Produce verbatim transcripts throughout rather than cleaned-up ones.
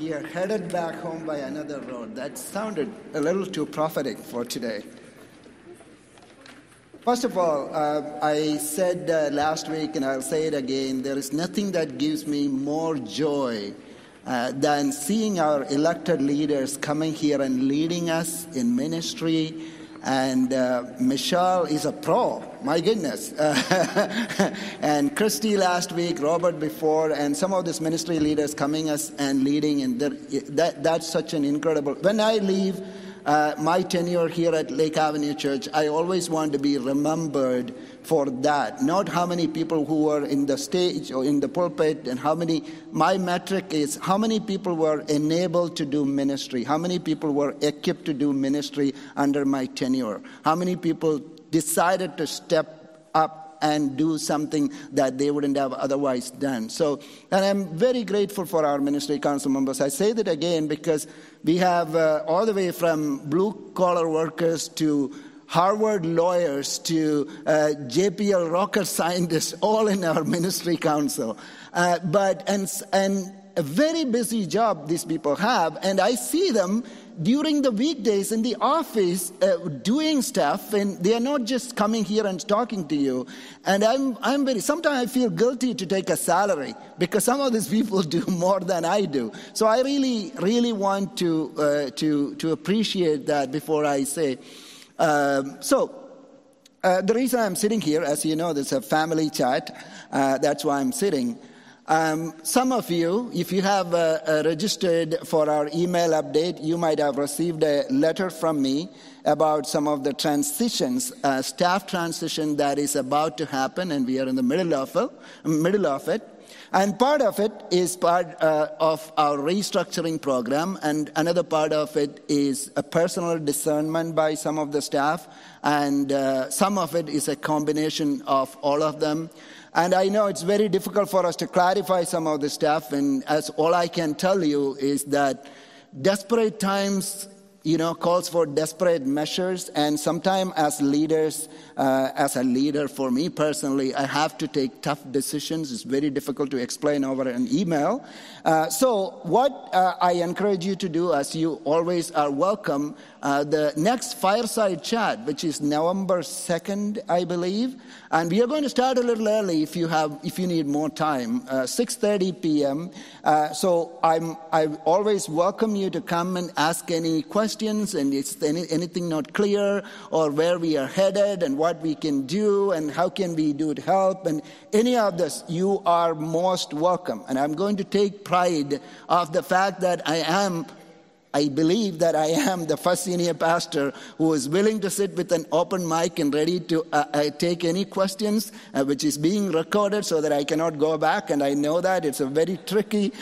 we are headed back home by another road. That sounded a little too prophetic for today. First of all, uh, I said uh, last week, and I'll say it again, there is nothing that gives me more joy uh, than seeing our elected leaders coming here and leading us in ministry. And uh, Michelle is a pro, my goodness. Uh, and Christy last week, Robert before, and some of these ministry leaders coming us and leading. And that that's such an incredible. When I leave uh, my tenure here at Lake Avenue Church, I always want to be remembered for that. Not how many people who were in the stage or in the pulpit and how many. My metric is how many people were enabled to do ministry, how many people were equipped to do ministry under my tenure, how many people decided to step up and do something that they wouldn't have otherwise done. So, and I'm very grateful for our ministry council members. I say that again because we have uh, all the way from blue-collar workers to Harvard lawyers to uh, J P L rocket scientists, all in our ministry council. Uh, but and and a very busy job these people have, and I see them during the weekdays in the office uh, doing stuff, and they are not just coming here and talking to you. And I'm I'm very sometimes I feel guilty to take a salary because some of these people do more than I do. So I really really want to uh, to to appreciate that before I say. Um, so, uh, the reason I'm sitting here, as you know, there's a family chat. Uh, that's why I'm sitting. Um, some of you, if you have uh, uh, registered for our email update, you might have received a letter from me about some of the transitions, uh, staff transition that is about to happen, and we are in the middle of it. Middle of it. And part of it is part uh, of our restructuring program, and another part of it is a personal discernment by some of the staff, and uh, some of it is a combination of all of them. And I know it's very difficult for us to clarify some of the staff, and as all I can tell you is that desperate times, you know, calls for desperate measures, and sometimes as leaders, uh, as a leader for me personally, I have to take tough decisions. It's very difficult to explain over an email. Uh, so what uh, I encourage you to do, as you always are welcome, uh, the next fireside chat, which is November second, I believe, and we are going to start a little early if you have, if you need more time, uh, six thirty p.m. Uh, so I'm, I always welcome you to come and ask any questions. And it's any, anything not clear, or where we are headed and what we can do and how can we do to help and any of this, you are most welcome. And I'm going to take pride of the fact that I am, I believe that I am the first senior pastor who is willing to sit with an open mic and ready to uh, I take any questions, uh, which is being recorded so that I cannot go back. And I know that it's a very tricky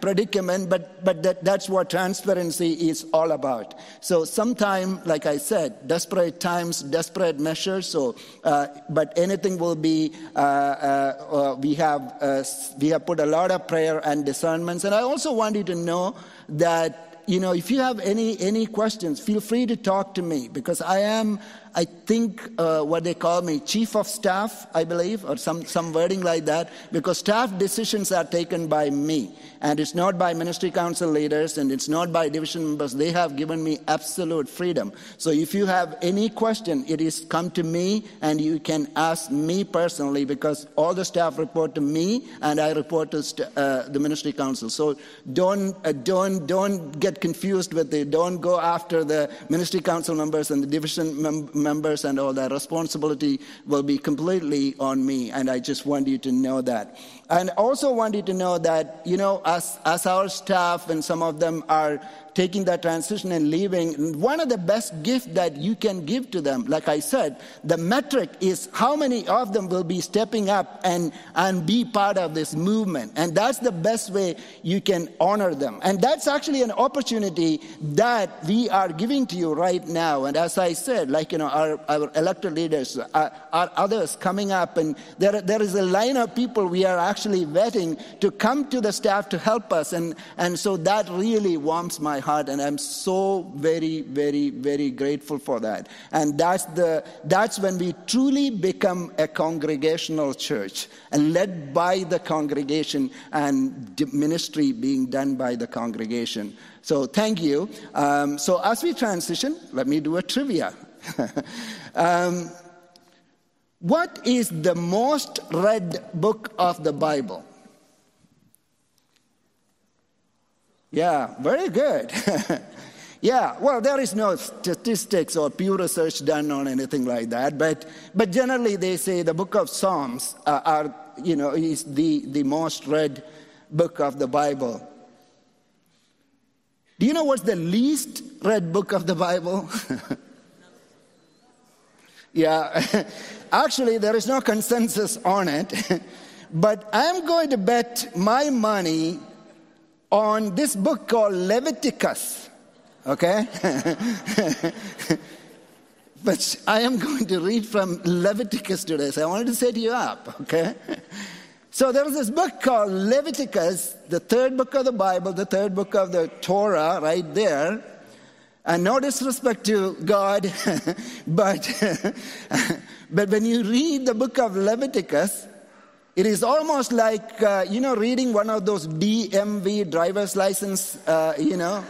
predicament, but, but that, that's what transparency is all about. So sometime, like I said, desperate times, desperate measures. So, uh, but anything will be, uh, uh, uh, we have uh, we have put a lot of prayer and discernments. And I also want you to know that, you know, if you have any any questions, feel free to talk to me because I am, I think, uh, what they call me, chief of staff, I believe, or some, some wording like that, because staff decisions are taken by me, and it's not by ministry council leaders, and it's not by division members. They have given me absolute freedom. So if you have any question, it is come to me, and you can ask me personally, because all the staff report to me, and I report to st- uh, the ministry council. So don't, uh, don't, don't get confused with it. Don't go after the ministry council members and the division members. members and all that responsibility will be completely on me, and I just want you to know that. And also want you to know that, you know, as as our staff and some of them are taking that transition and leaving, one of the best gifts that you can give to them, like I said, the metric is how many of them will be stepping up and, and be part of this movement. And that's the best way you can honor them. And that's actually an opportunity that we are giving to you right now. And as I said, like, you know, our, our elected leaders, our, our others coming up, and there there is a line of people we are actually vetting to come to the staff to help us. And, and so that really warms my heart, and I'm so very, very, very grateful for that. And that's the that's when we truly become a congregational church, and led by the congregation, and ministry being done by the congregation. So thank you. Um, so as we transition, let me do a trivia. um, what is the most read book of the Bible? Yeah, very good. Yeah, well, there is no statistics or Pew Research done on anything like that, but but generally they say the book of Psalms uh, are, you know, is the, the most read book of the Bible. Do you know what's the least read book of the Bible? Yeah, actually there is no consensus on it, but I'm going to bet my money on this book called Leviticus, okay? But I am going to read from Leviticus today, so I wanted to set you up, okay? So there was this book called Leviticus, the third book of the Bible, the third book of the Torah, right there. And no disrespect to God, but but when you read the book of Leviticus, it is almost like, uh, you know, reading one of those D M V driver's license, uh, you know.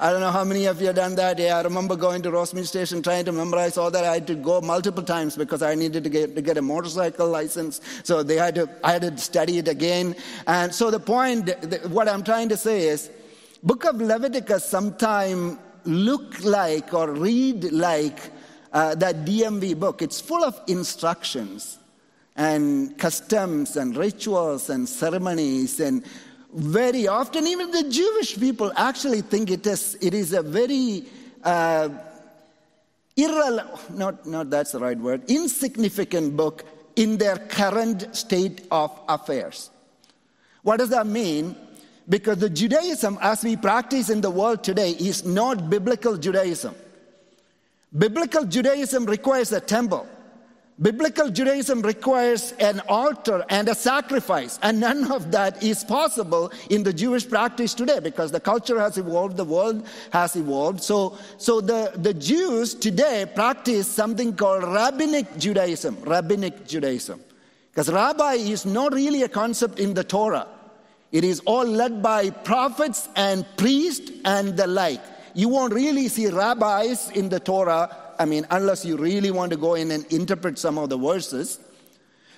I don't know how many of you have done that. Yeah, I remember going to Rosemead Station, trying to memorize all that. I had to go multiple times because I needed to get to get a motorcycle license. So they had to, I had to study it again. And so the point, what I'm trying to say is, book of Leviticus sometime look like or read like uh, that D M V book. It's full of instructions and customs and rituals and ceremonies, and very often even the Jewish people actually think it is it is a very uh, irrele- not not that's the right word insignificant book in their current state of affairs. What does that mean? Because the Judaism as we practice in the world today is not biblical Judaism. Biblical Judaism requires a temple. Biblical Judaism requires an altar and a sacrifice, and none of that is possible in the Jewish practice today because the culture has evolved, the world has evolved. So, so the, the Jews today practice something called Rabbinic Judaism, Rabbinic Judaism. Because rabbi is not really a concept in the Torah. It is all led by prophets and priests and the like. You won't really see rabbis in the Torah, I mean, unless you really want to go in and interpret some of the verses.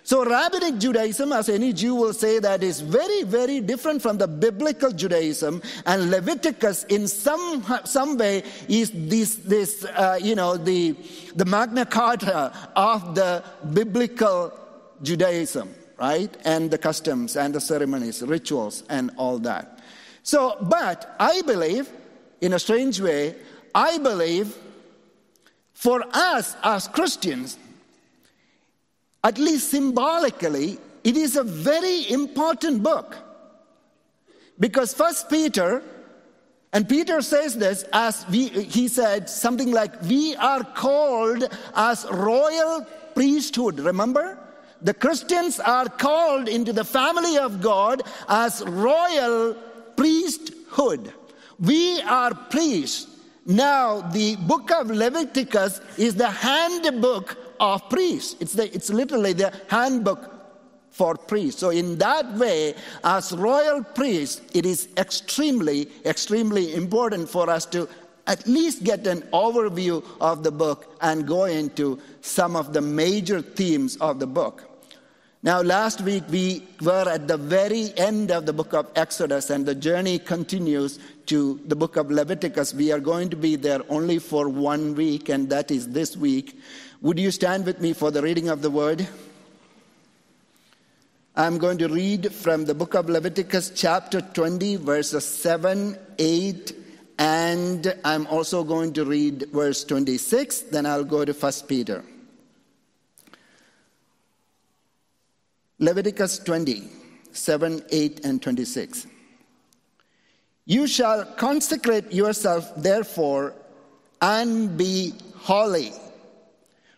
So Rabbinic Judaism, as any Jew will say, that is very, very different from the biblical Judaism. And Leviticus, in some some way, is this this uh, you know the the Magna Carta of the biblical Judaism, right? And the customs and the ceremonies, rituals, and all that. So, but I believe, in a strange way, I believe. For us as Christians, at least symbolically, it is a very important book. Because First Peter, and Peter says this, as we, he said something like, we are called as royal priesthood, remember? The Christians are called into the family of God as royal priesthood. We are priests. Now, the book of Leviticus is the handbook of priests. It's, the, it's literally the handbook for priests. So in that way, as royal priests, it is extremely, extremely important for us to at least get an overview of the book and go into some of the major themes of the book. Now, last week we were at the very end of the book of Exodus, and the journey continues to the book of Leviticus. We are going to be there only for one week, and that is this week. Would you stand with me for the reading of the word? I'm going to read from the book of Leviticus chapter twenty, verses seven, eight, and I'm also going to read verse twenty-six. Then I'll go to First Peter. Leviticus twenty, seven, eight, and twenty-six. You shall consecrate yourself, therefore, and be holy,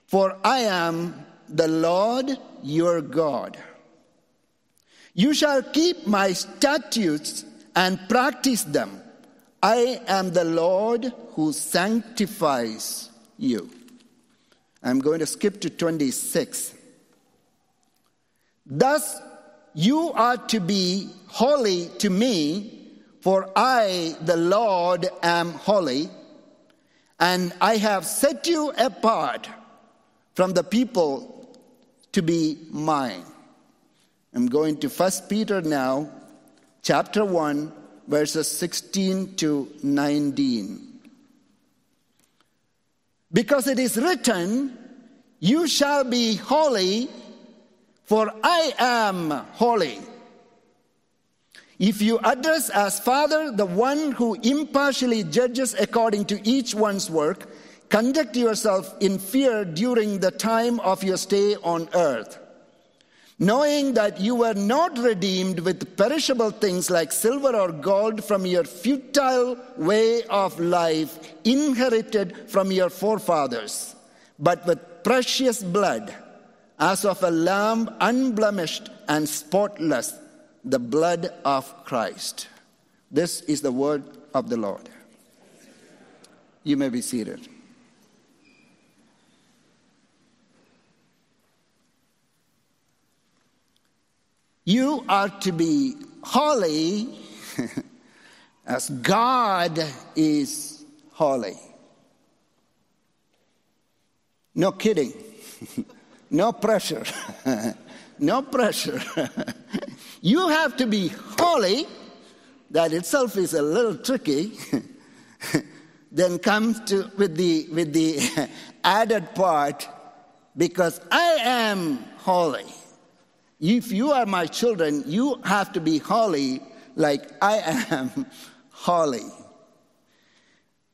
for I am the Lord your God. You shall keep my statutes and practice them. I am the Lord who sanctifies you. I'm going to skip to twenty-six. Thus you are to be holy to me, for I, the Lord, am holy, and I have set you apart from the people to be mine. I'm going to First Peter now, chapter one, verses sixteen to nineteen. Because it is written, you shall be holy, for I am holy. If you address as Father the one who impartially judges according to each one's work, conduct yourself in fear during the time of your stay on earth, knowing that you were not redeemed with perishable things like silver or gold from your futile way of life inherited from your forefathers, but with precious blood, as of a lamb unblemished and spotless, the blood of Christ. This is the word of the Lord. You may be seated. You are to be holy as God is holy. No kidding. No pressure. No pressure. You have to be holy. That itself is a little tricky. Then comes to with the with the added part, because I am holy. If you are my children, you have to be holy like I am holy.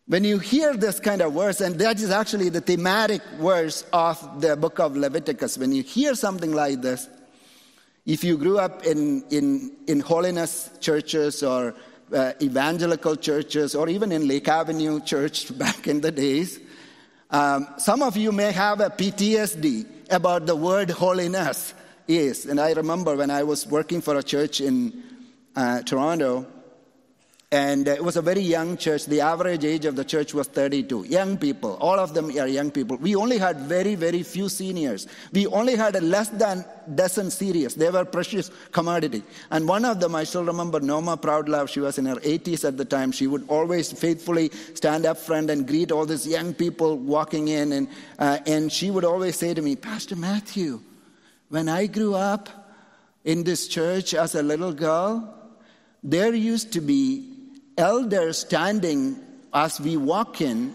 When you hear this kind of verse, and that is actually the thematic verse of the book of Leviticus, when you hear something like this, if you grew up in, in, in holiness churches or uh, evangelical churches, or even in Lake Avenue Church back in the days, um, some of you may have a P T S D about the word holiness. Yes, and I remember when I was working for a church in uh, Toronto, and it was a very young church. The average age of the church was thirty-two. Young people, all of them are young people. We only had very, very few seniors. We only had a less than dozen seniors. They were precious commodity. And one of them, I still remember, Norma Proudlove, she was in her eighties at the time. She would always faithfully stand up front and greet all these young people walking in. And, uh, and she would always say to me, Pastor Matthew, when I grew up in this church as a little girl, there used to be elders standing as we walk in,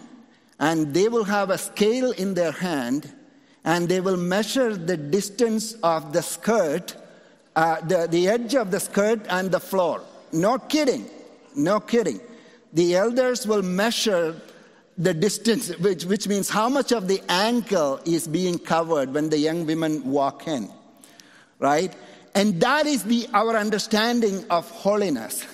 and they will have a scale in their hand, and they will measure the distance of the skirt, uh, the, the edge of the skirt and the floor. No kidding, no kidding. The elders will measure the distance, which, which means how much of the ankle is being covered when the young women walk in, right? And that is the our understanding of holiness.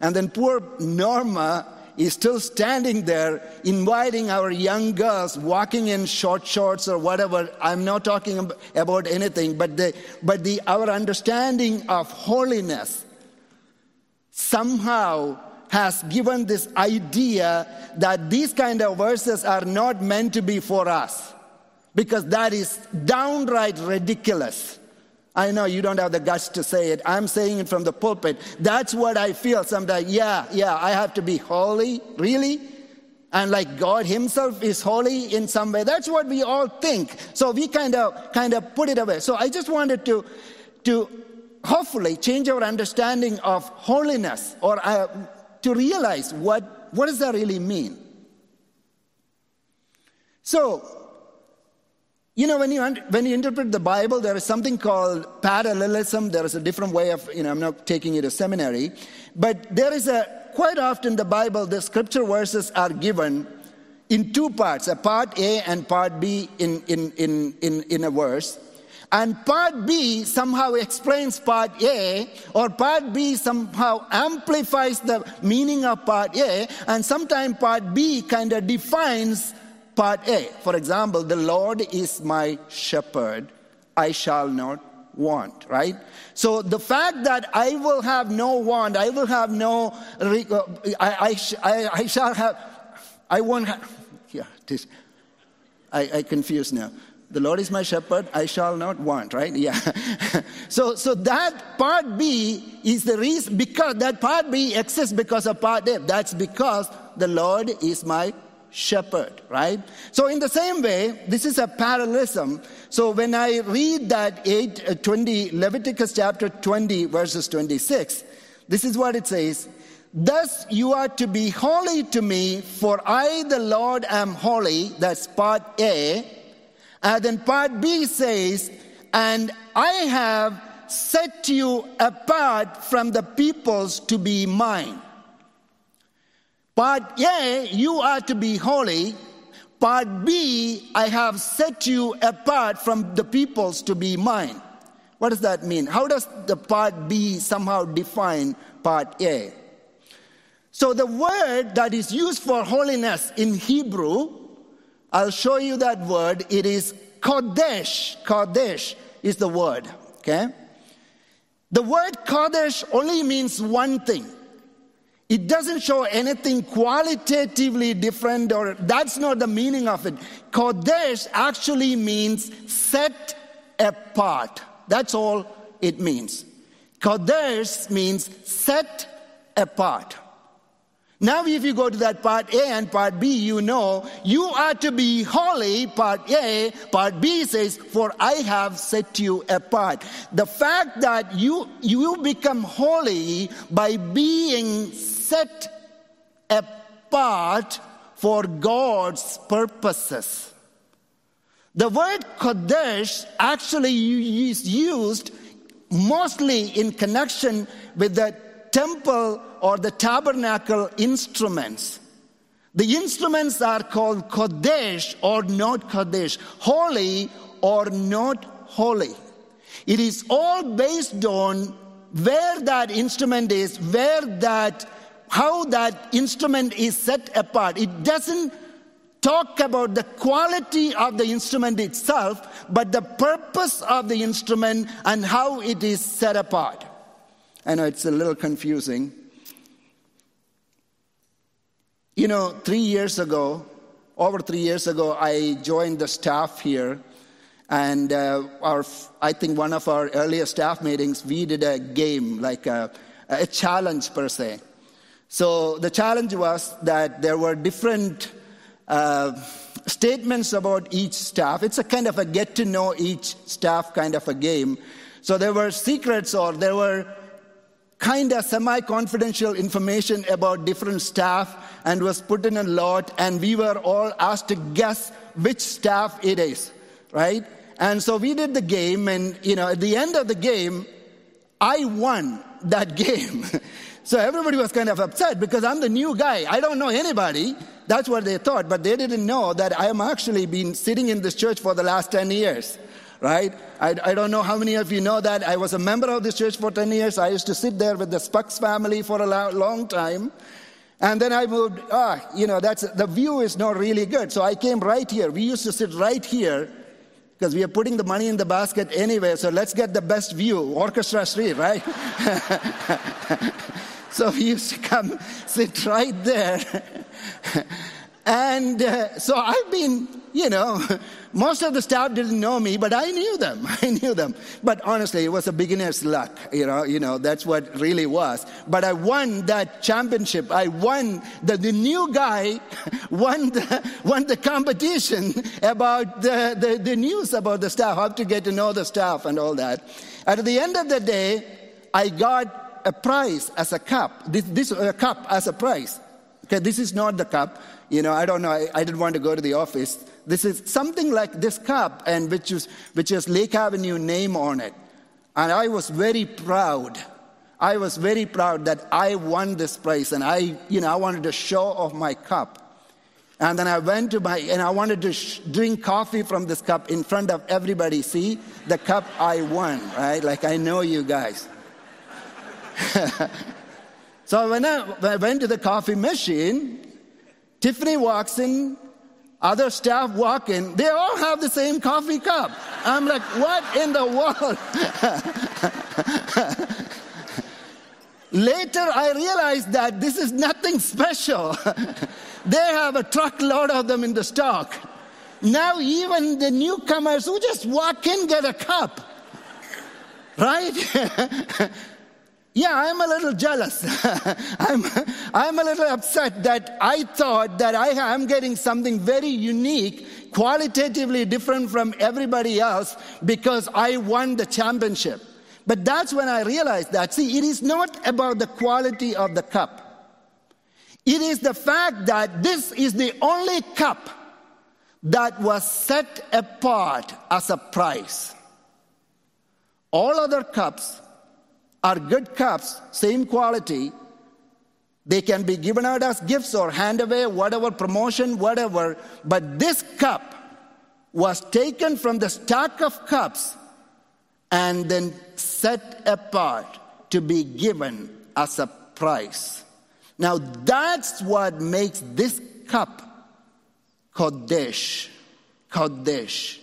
And then poor Norma is still standing there inviting our young girls walking in short shorts or whatever. I'm not talking about anything, but the, but the our understanding of holiness somehow has given this idea that these kind of verses are not meant to be for us, because that is downright ridiculous. I know you don't have the guts to say it. I'm saying it from the pulpit. That's what I feel sometimes. Yeah, yeah, I have to be holy, really? And like God himself is holy in some way. That's what we all think. So we kind of kind of put it away. So I just wanted to to hopefully change our understanding of holiness, or uh, to realize what, what does that really mean. So, you know, when you when you interpret the Bible, there is something called parallelism. There is a different way of, you know, I'm not taking you to seminary, but there is a, quite often the Bible, the scripture verses are given in two parts, a part A and part B in, in, in, in, in a verse. And part B somehow explains part A, or part B somehow amplifies the meaning of part A, and sometimes part B kind of defines part A. For example, the Lord is my shepherd, I shall not want, right? So the fact that I will have no want, I will have no, I, I, I shall have, I won't have, yeah, this, I, I confused now. The Lord is my shepherd, I shall not want, right? Yeah. so so that part B is the reason, because that part B exists because of part A. That's because the Lord is my shepherd, right? So in the same way, this is a parallelism. So when I read that eight twenty, Leviticus chapter twenty, verses twenty-six, this is what it says. Thus you are to be holy to me, for I, the Lord, am holy. That's part A. And then part B says, and I have set you apart from the peoples to be mine. Part A, you are to be holy. Part B, I have set you apart from the peoples to be mine. What does that mean? How does the part B somehow define part A? So the word that is used for holiness in Hebrew, I'll show you that word. It is Kodesh. Kodesh is the word, okay? The word Kodesh only means one thing. It doesn't show anything qualitatively different, or that's not the meaning of it. Kodesh actually means set apart. That's all it means. Kodesh means set apart. Now if you go to that part A and part B, you know, you are to be holy, part A. Part B says, for I have set you apart. The fact that you, you become holy by being set apart for God's purposes. The word Kodesh actually is used mostly in connection with the temple or the tabernacle instruments. The instruments are called Kodesh or not Kodesh, holy or not holy. It is all based on where that instrument is, where that, how that instrument is set apart. It doesn't talk about the quality of the instrument itself, but the purpose of the instrument and how it is set apart. I know it's a little confusing. You know, three years ago, over three years ago, I joined the staff here. And uh, our, I think one of our earlier staff meetings, we did a game, like a, a challenge per se. So the challenge was that there were different uh, statements about each staff. It's a kind of a get-to-know each staff kind of a game. So there were secrets, or there were kind of semi-confidential information about different staff, and was put in a lot, and we were all asked to guess which staff it is, right? And so we did the game, and you know, at the end of the game, I won that game. So everybody was kind of upset because I'm the new guy. I don't know anybody. That's what they thought, but they didn't know that I am actually been sitting in this church for the last ten years. Right? I, I don't know how many of you know that. I was a member of this church for ten years. I used to sit there with the Spucks family for a long time. And then I moved, ah, you know, that's the view is not really good. So I came right here. We used to sit right here because we are putting the money in the basket anyway. So let's get the best view, Orchestra Street, right? So we used to come sit right there. And uh, so I've been, you know, most of the staff didn't know me, but I knew them. I knew them. But honestly, it was a beginner's luck. You know, you know, that's what it really was. But I won that championship. I won. The, the new guy won the, won the competition about the, the, the news about the staff, how to get to know the staff and all that. At the end of the day, I got a prize as a cup. This, this a cup as a prize. Okay, this is not the cup. You know, I don't know, I, I didn't want to go to the office. This is something like this cup, and which is which is Lake Avenue name on it. And I was very proud. I was very proud that I won this prize, and I, you know, I wanted to show off my cup. And then I went to my, and I wanted to sh- drink coffee from this cup in front of everybody. See, the cup I won, right? Like, I know you guys. So when I, when I went to the coffee machine, Tiffany walks in, other staff walk in, they all have the same coffee cup. I'm like, what in the world? Later, I realized that this is nothing special. They have a truckload of them in the stock. Now, even the newcomers who just walk in get a cup, right? Yeah, I'm a little jealous. I'm, I'm a little upset that I thought that I am getting something very unique, qualitatively different from everybody else because I won the championship. But that's when I realized that, see, it is not about the quality of the cup. It is the fact that this is the only cup that was set apart as a prize. All other cups are good cups, same quality. They can be given out as gifts or hand away, whatever, promotion, whatever. But this cup was taken from the stack of cups and then set apart to be given as a prize. Now that's what makes this cup Kodesh, Kodesh.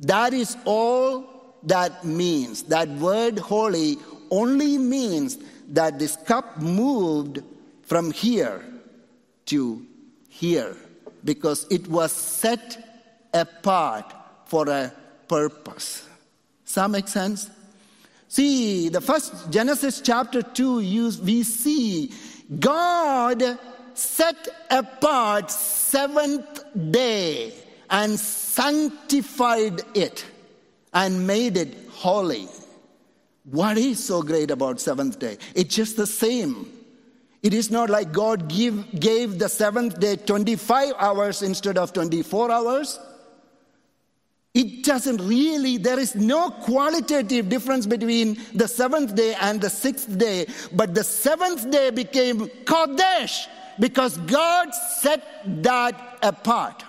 That is all that means. That word holy only means that this cup moved from here to here because it was set apart for a purpose. Does that make sense? See, the first Genesis chapter two, you, we see God set apart seventh day and sanctified it and made it holy. What is so great about seventh day? It's just the same. It is not like God give, gave the seventh day twenty-five hours instead of twenty-four hours. It doesn't really, there is no qualitative difference between the seventh day and the sixth day. But the seventh day became Kodesh because God set that apart.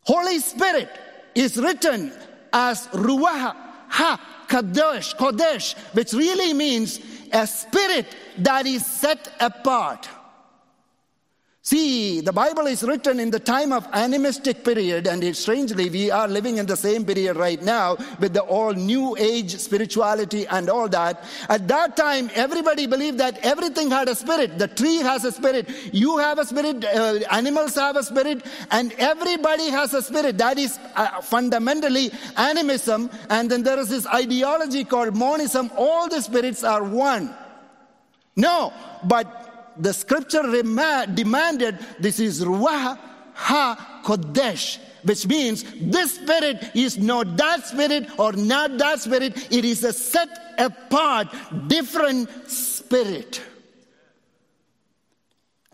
Holy Spirit is written as Ruach Ha Kodesh, Kodesh, which really means a spirit that is set apart. See, the Bible is written in the time of animistic period, and it, strangely, we are living in the same period right now with the all new age spirituality and all that. At that time, everybody believed that everything had a spirit. The tree has a spirit. You have a spirit. Uh, animals have a spirit. And everybody has a spirit. That is uh, fundamentally animism. And then there is this ideology called monism. All the spirits are one. No, but the scripture rem- demanded, this is Ruach Ha Kodesh, which means this spirit is not that spirit or not that spirit. It is a set apart, different spirit.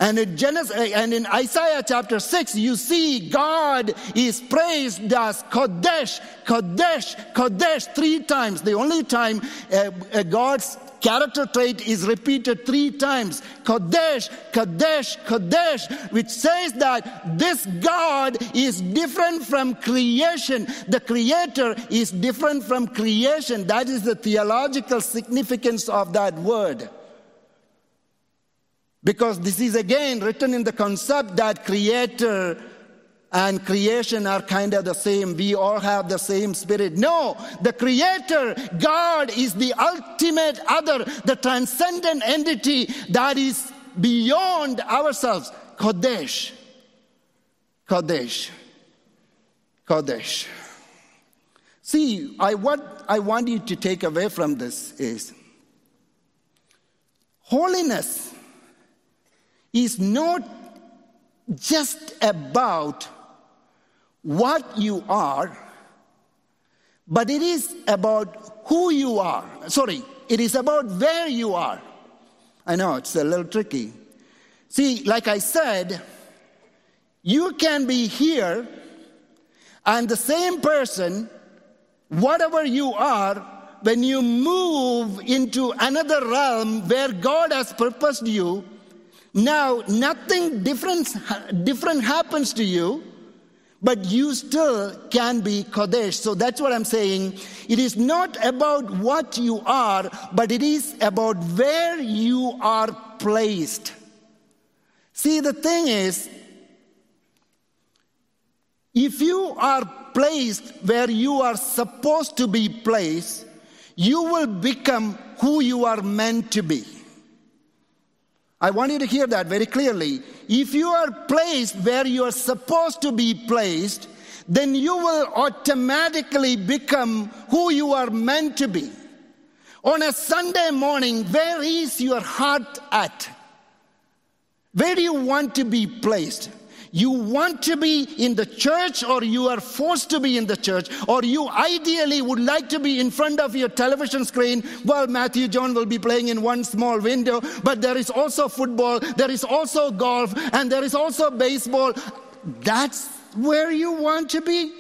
And in, Genesis, and in Isaiah chapter six, you see God is praised as Kodesh, Kodesh, Kodesh three times. The only time uh, uh, God's character trait is repeated three times. Kodesh, Kodesh, Kodesh, which says that this God is different from creation. The Creator is different from creation. That is the theological significance of that word. Because this is again written in the concept that Creator and creation are kind of the same. We all have the same spirit. No, the Creator, God, is the ultimate other, the transcendent entity that is beyond ourselves. Kodesh. Kodesh. Kodesh. See, I, what I want you to take away from this is holiness is not just about what you are, but it is about who you are. Sorry, it is about where you are. I know, it's a little tricky. See, like I said, you can be here and the same person, whatever you are, when you move into another realm where God has purposed you, now, nothing different, different happens to you, but you still can be Kodesh. So that's what I'm saying. It is not about what you are, but it is about where you are placed. See, the thing is, If you are placed where you are supposed to be placed, you will become who you are meant to be. I want you to hear that very clearly. If you are placed where you are supposed to be placed, then you will automatically become who you are meant to be. On a Sunday morning, where is your heart at? Where do you want to be placed? You want to be in the church, or you are forced to be in the church, or you ideally would like to be in front of your television screen while Matthew John will be playing in one small window, but there is also football, there is also golf, and there is also baseball. That's where you want to be?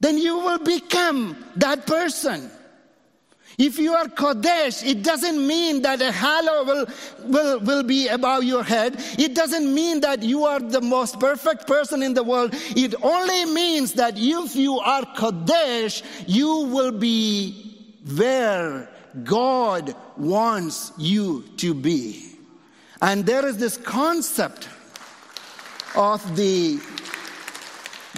Then you will become that person. If you are Kodesh, it doesn't mean that a halo will, will, will be above your head. It doesn't mean that you are the most perfect person in the world. It only means that if you are Kodesh, you will be where God wants you to be. And there is this concept of the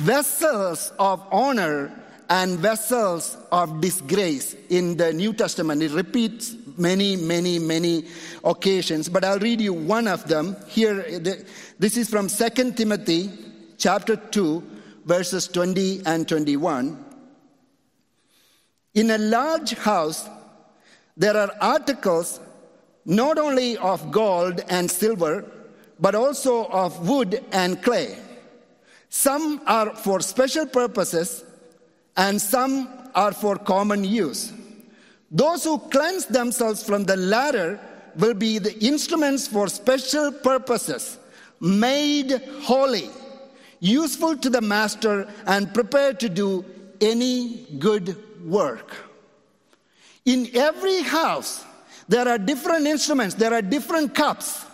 vessels of honor and vessels of disgrace in the New Testament. It repeats many, many, many occasions. But I'll read you one of them. Here, this is from Second Timothy chapter two, verses twenty and twenty-one. In a large house, there are articles not only of gold and silver, but also of wood and clay. Some are for special purposes, and some are for common use. Those who cleanse themselves from the latter will be the instruments for special purposes, made holy, useful to the master, and prepared to do any good work. In every house, there are different instruments, there are different cups,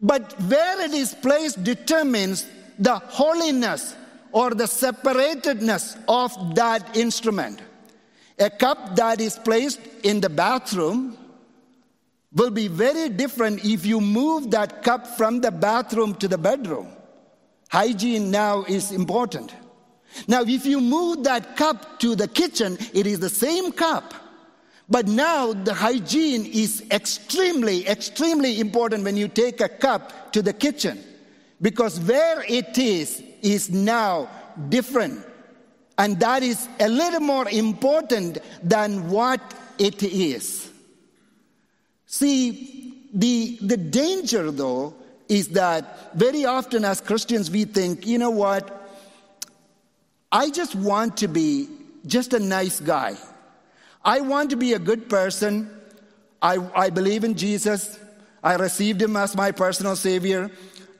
but where it is placed determines the holiness or the separatedness of that instrument. A cup that is placed in the bathroom will be very different if you move that cup from the bathroom to the bedroom. Hygiene now is important. Now, if you move that cup to the kitchen, it is the same cup. But now the hygiene is extremely, extremely important when you take a cup to the kitchen, because where it is, is now different. And that is a little more important than what it is. See, the, the danger, though, is that very often as Christians we think, you know what, I just want to be just a nice guy. I want to be a good person. I, I believe in Jesus. I received him as my personal Savior.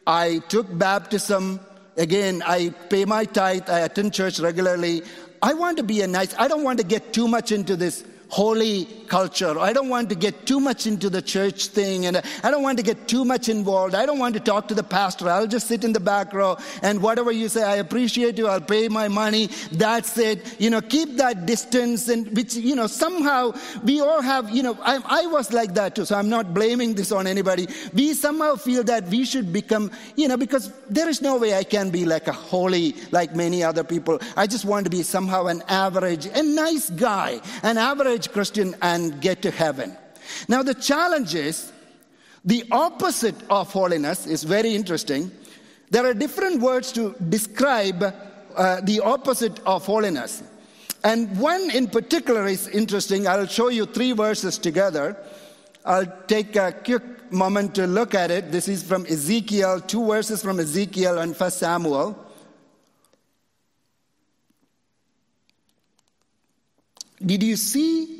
I took baptism. Again, I pay my tithe, I attend church regularly. I want to be a nice, I don't want to get too much into this holy culture. I don't want to get too much into the church thing, and I don't want to get too much involved. I don't want to talk to the pastor. I'll just sit in the back row, and whatever you say, I appreciate you, I'll pay my money, that's it. You know, keep that distance, and which, you know, somehow we all have, you know, I, I was like that too, so I'm not blaming this on anybody. We somehow feel that we should become, you know, because there is no way I can be like a holy, like many other people. I just want to be somehow an average, a nice guy, an average Christian, and get to heaven. Now the challenge is the opposite of holiness is very interesting. There are different words to describe uh, the opposite of holiness, and one in particular is interesting. I'll show you three verses together. I'll take a quick moment to look at it. This is from Ezekiel, two verses from Ezekiel and First Samuel. Did you see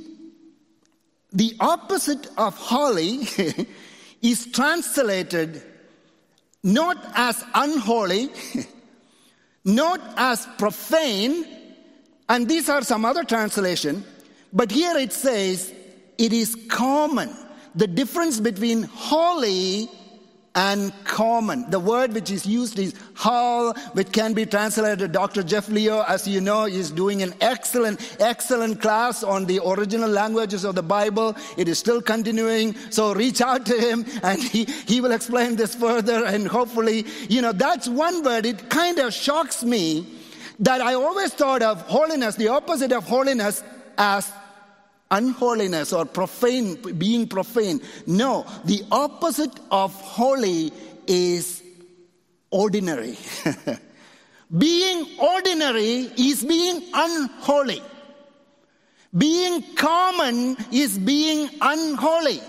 the opposite of holy is translated not as unholy, not as profane, and these are some other translation, but here it says it is common. The difference between holy uncommon. The word which is used is hal, which can be translated. Doctor Jeff Leo, as you know, is doing an excellent, excellent class on the original languages of the Bible. It is still continuing. So reach out to him and he, he will explain this further. And hopefully, you know, that's one word. It kind of shocks me that I always thought of holiness, the opposite of holiness, as unholiness or profane, being profane. No, the opposite of holy is ordinary. Being ordinary is being unholy. Being common is being unholy.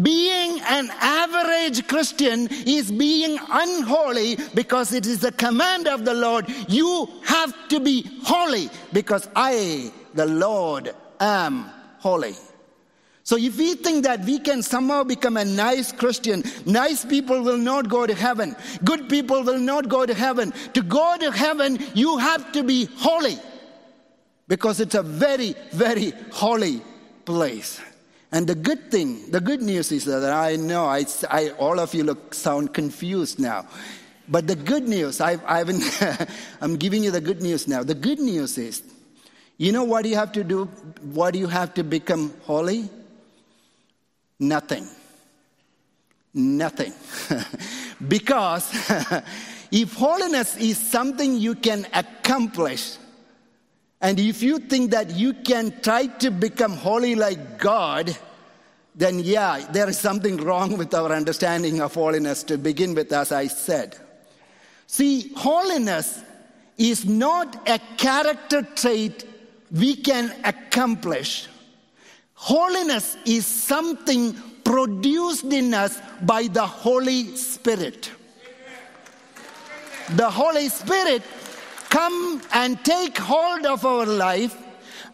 Being an average Christian is being unholy, because it is the command of the Lord. You have to be holy because I, the Lord, am holy. So if we think that we can somehow become a nice Christian, nice people will not go to heaven. Good people will not go to heaven. To go to heaven, you have to be holy, because it's a very, very holy place. And the good thing, the good news is that I know I, I, all of you look sound confused now. But the good news, I've, I've been I'm giving you the good news now. The good news is, you know what you have to do? What do you have to become holy? Nothing. Nothing. Because if holiness is something you can accomplish, and if you think that you can try to become holy like God, then yeah, there is something wrong with our understanding of holiness to begin with, as I said. See, holiness is not a character trait we can accomplish. Holiness is something produced in us by the Holy Spirit. The Holy Spirit come and take hold of our life,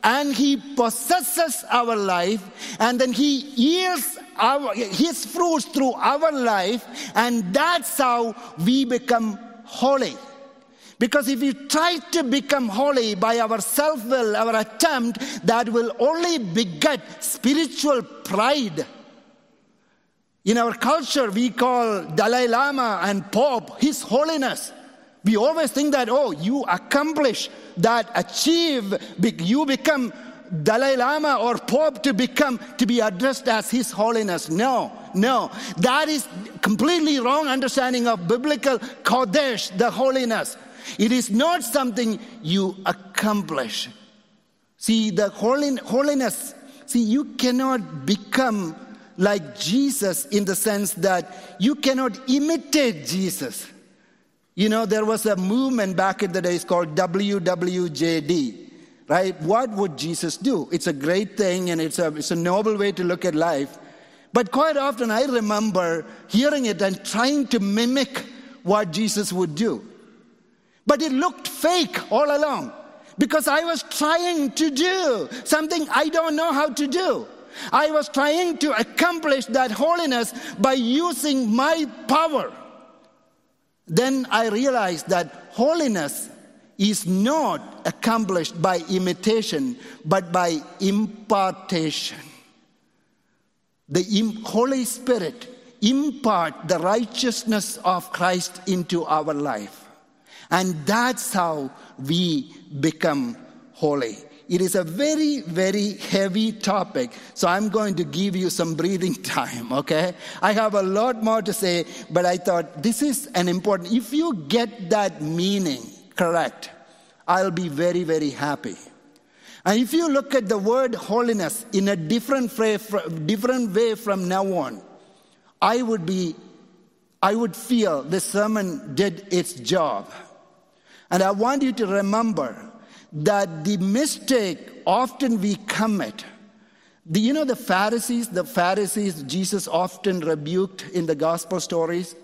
and he possesses our life, and then he yields our, his fruits through our life, and that's how we become holy. Because if you try to become holy by our self-will, our attempt, that will only beget spiritual pride. In our culture, we call Dalai Lama and Pope His Holiness. We always think that, oh, you accomplish that, achieve, you become Dalai Lama or Pope to become, to be addressed as His Holiness. No, no. That is completely wrong understanding of biblical Kodesh, the holiness. It is not something you accomplish. See, the holiness, see, you cannot become like Jesus in the sense that you cannot imitate Jesus. You know, there was a movement back in the days called W W J D, right? What would Jesus do? It's a great thing, and it's a, it's a noble way to look at life. But quite often I remember hearing it and trying to mimic what Jesus would do. But it looked fake all along, because I was trying to do something I don't know how to do. I was trying to accomplish that holiness by using my power. Then I realized that holiness is not accomplished by imitation, but by impartation. The Holy Spirit imparts the righteousness of Christ into our life. And that's how we become holy. It is a very, very heavy topic, so I'm going to give you some breathing time, okay? I have a lot more to say, but I thought this is an important... If you get that meaning correct, I'll be very, very happy. And if you look at the word holiness in a different way, different way from now on, I would be... I would feel this sermon did its job. And I want you to remember that the mistake often we commit, the, you know the Pharisees, the Pharisees Jesus often rebuked in the gospel stories.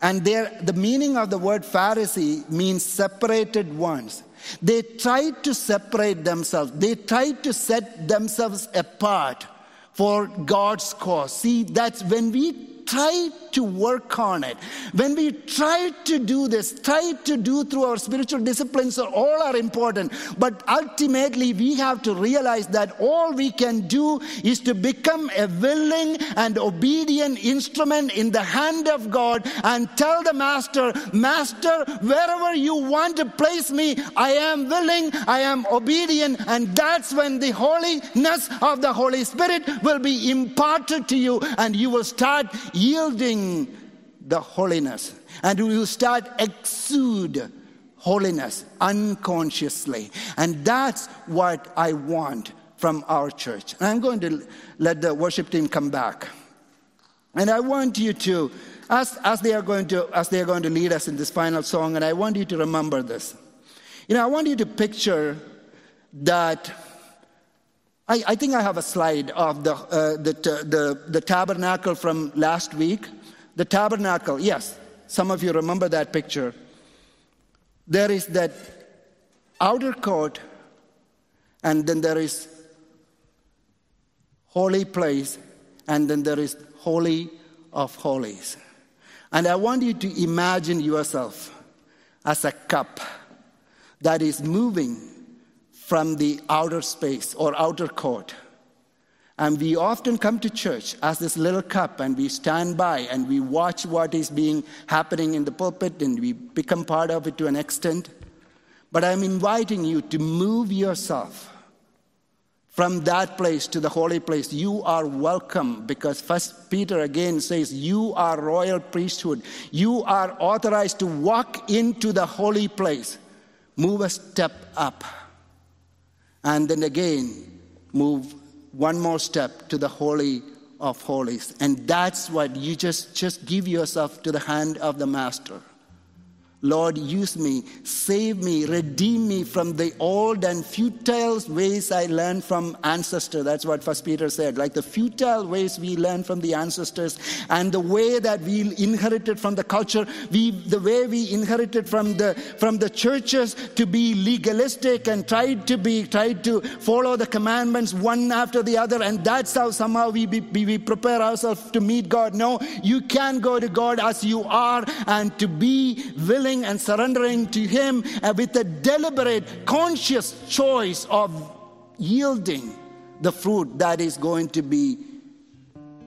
And the meaning of the word Pharisee means separated ones. They tried to separate themselves. They tried to set themselves apart for God's cause. See, that's when we try to work on it, when we try to do this, try to do through our spiritual disciplines, all are important. But ultimately, we have to realize that all we can do is to become a willing and obedient instrument in the hand of God and tell the Master, Master, wherever you want to place me, I am willing, I am obedient. And that's when the holiness of the Holy Spirit will be imparted to you, and you will start yielding the holiness, and you will start exude holiness unconsciously. And that's what I want from our church. And I'm going to let the worship team come back, and I want you to, as as they are going to as they are going to lead us in this final song, and I want you to remember this. You know, I want you to picture that. I, I think I have a slide of the, uh, the, the, the tabernacle from last week. The tabernacle, yes, some of you remember that picture. There is that outer court, and then there is holy place, and then there is holy of holies. And I want you to imagine yourself as a cup that is moving from the outer space or outer court. And we often come to church as this little cup, and we stand by and we watch what is being happening in the pulpit, and we become part of it to an extent. But I'm inviting you to move yourself from that place to the holy place. You are welcome, because First Peter again says you are royal priesthood. You are authorized to walk into the holy place. Move a step up. And then again, move one more step to the Holy of Holies. And that's what you just, just give yourself to the hand of the Master. Lord, use me, save me, redeem me from the old and futile ways I learned from ancestors. That's what First Peter said, like the futile ways we learned from the ancestors, and the way that we inherited from the culture, we, the way we inherited from the from the churches to be legalistic and tried to be tried to follow the commandments one after the other, and that's how somehow we be, we prepare ourselves to meet God. No, you can go to God as you are, and to be willing and surrendering to Him with a deliberate, conscious choice of yielding the fruit that is going to be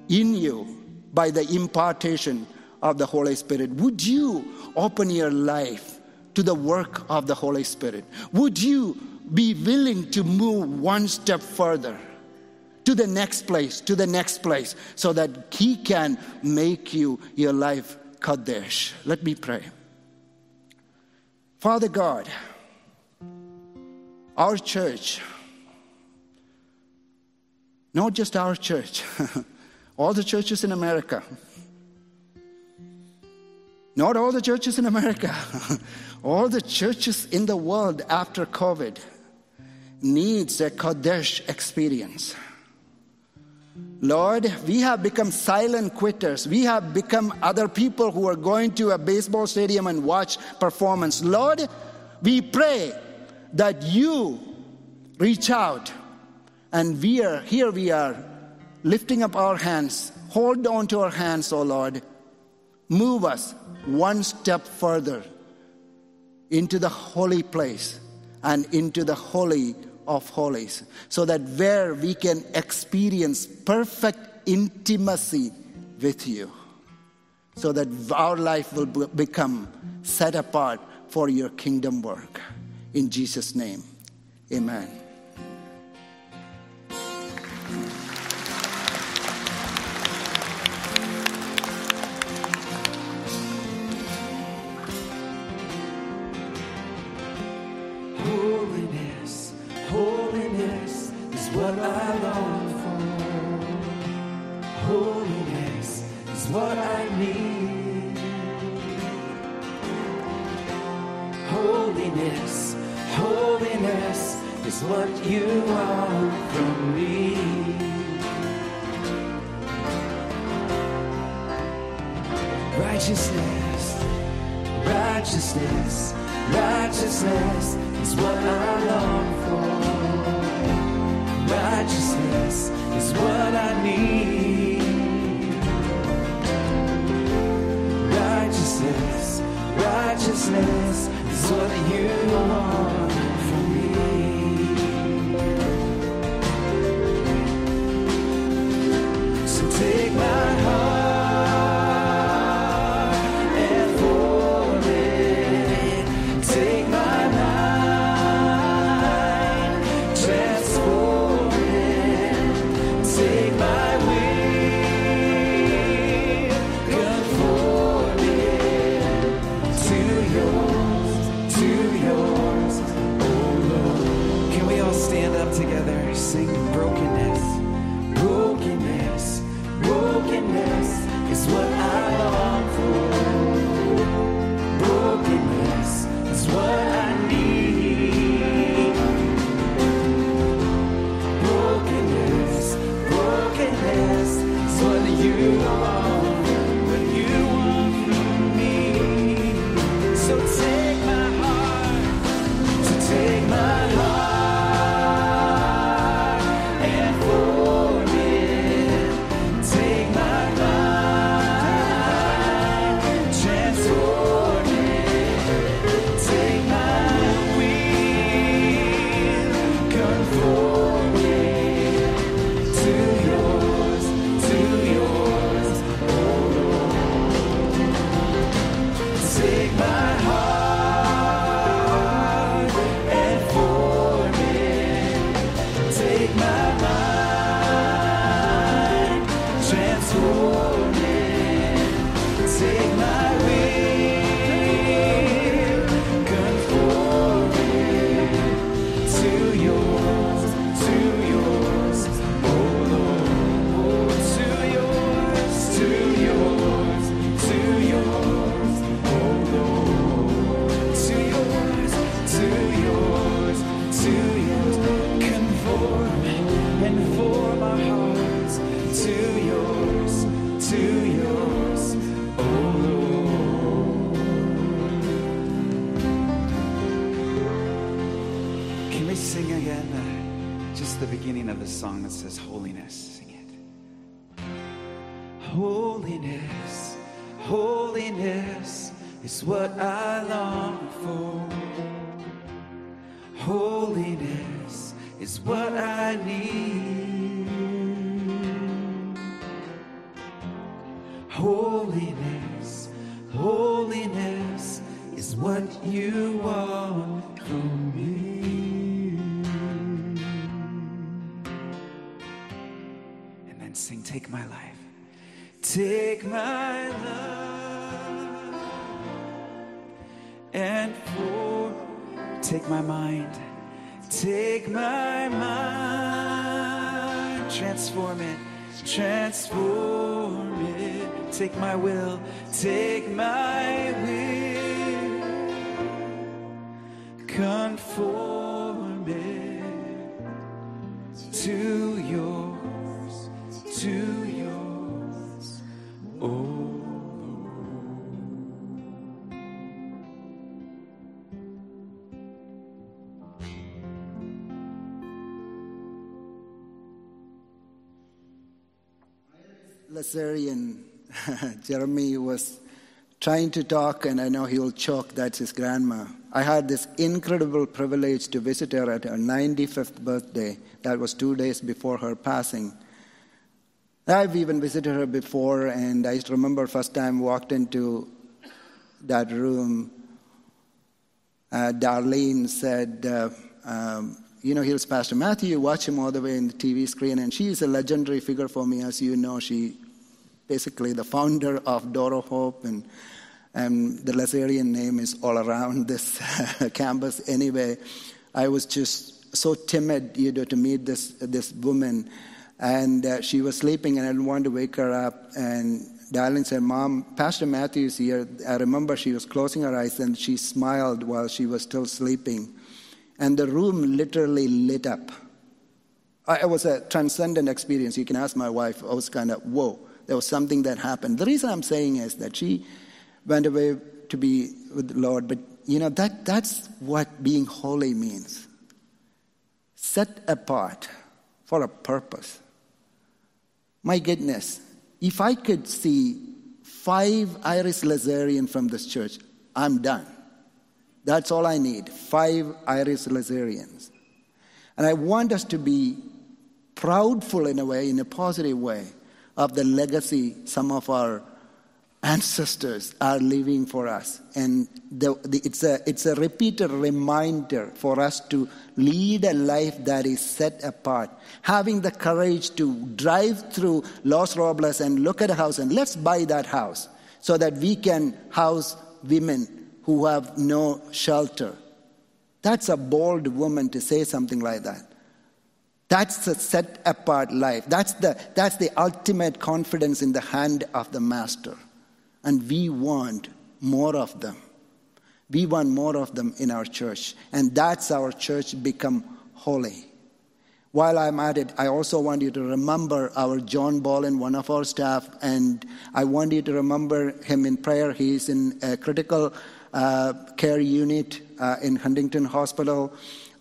in you by the impartation of the Holy Spirit. Would you open your life to the work of the Holy Spirit? Would you be willing to move one step further to the next place, to the next place, so that He can make you your life Kodesh? Let me pray. Father God, our church, not just our church, all the churches in America, not all the churches in America, all the churches in the world after COVID needs a Kodesh experience. Lord, we have become silent quitters. We have become other people who are going to a baseball stadium and watch performance. Lord, we pray that you reach out, and we are here we are lifting up our hands. Hold on to our hands, O Lord. Move us one step further into the holy place and into the holy of holies, so that where we can experience perfect intimacy with you, so that our life will become set apart for your kingdom work. In Jesus' name, amen. What I long for, holiness is what I need. Holiness, holiness is what you want from me. Righteousness, righteousness, righteousness is what I long for. Righteousness is what I need. righteousness is what you want for me. So take my heart. Lazarian, Jeremy was trying to talk, and I know he will choke. That's his grandma. I had this incredible privilege to visit her at her ninety-fifth birthday. That was two days before her passing. I've even visited her before, and I remember first time walked into that room. Uh, Darlene said, uh, um, you know, here's Pastor Matthew. You watch him all the way in the T V screen, and she is a legendary figure for me. As you know, she basically the founder of Door of Hope, and, and the Lazarian name is all around this campus. Anyway, I was just so timid, you know, to meet this this woman, and uh, she was sleeping, and I didn't want to wake her up. And Darlene said, "Mom, Pastor Matthew is here." I remember she was closing her eyes, and she smiled while she was still sleeping. And the room literally lit up. It was a transcendent experience. You can ask my wife. I was kind of, whoa, there was something that happened. The reason I'm saying is that she went away to be with the Lord. But, you know, that that's what being holy means. Set apart for a purpose. My goodness, if I could see five Iris Lazarian from this church, I'm done. That's all I need, five Irish Lazarians. And I want us to be proudful in a way, in a positive way, of the legacy some of our ancestors are leaving for us. And the, the, it's a, it's a repeated reminder for us to lead a life that is set apart. Having the courage to drive through Los Robles and look at a house and let's buy that house so that we can house women who have no shelter. That's a bold woman to say something like that. That's a set-apart life. That's the, that's the ultimate confidence in the hand of the Master. And we want more of them. We want more of them in our church. And that's our church become holy. While I'm at it, I also want you to remember our John Bolin, one of our staff, and I want you to remember him in prayer. He's in a critical Uh, care unit uh, in Huntington Hospital.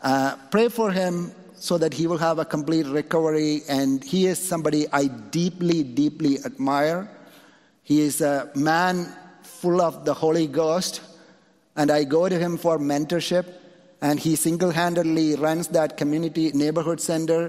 Uh, pray for him so that he will have a complete recovery. And he is somebody I deeply, deeply admire. He is a man full of the Holy Ghost. And I go to him for mentorship. And he single-handedly runs that community neighborhood center.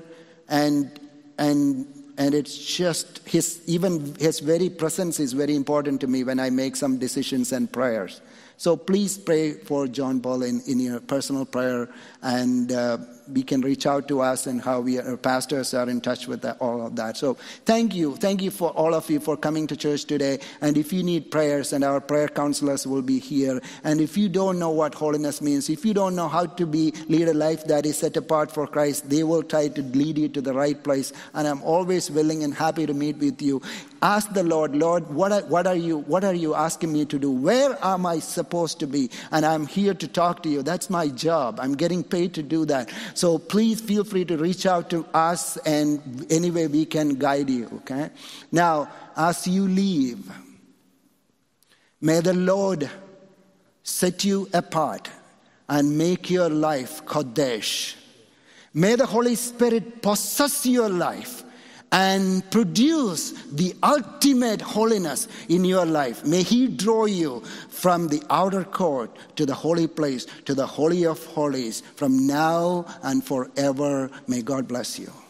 And and and it's just, his even his very presence is very important to me when I make some decisions and prayers. So please pray for John Bolin in your personal prayer, and uh, we can reach out to us and how we, our pastors, are in touch with that, all of that. So thank you. Thank you for all of you for coming to church today. And if you need prayers, and our prayer counselors will be here. And if you don't know what holiness means, if you don't know how to be lead a life that is set apart for Christ, they will try to lead you to the right place. And I'm always willing and happy to meet with you. Ask the Lord, Lord, what are, what are you what are you asking me to do? Where am I supposed to be? And I'm here to talk to you. That's my job. I'm getting paid to do that. So please feel free to reach out to us, and any way we can guide you, okay? Now, as you leave, may the Lord set you apart and make your life Kodesh. May the Holy Spirit possess your life and produce the ultimate holiness in your life. May he draw you from the outer court to the holy place, to the Holy of Holies, from now and forever. May God bless you.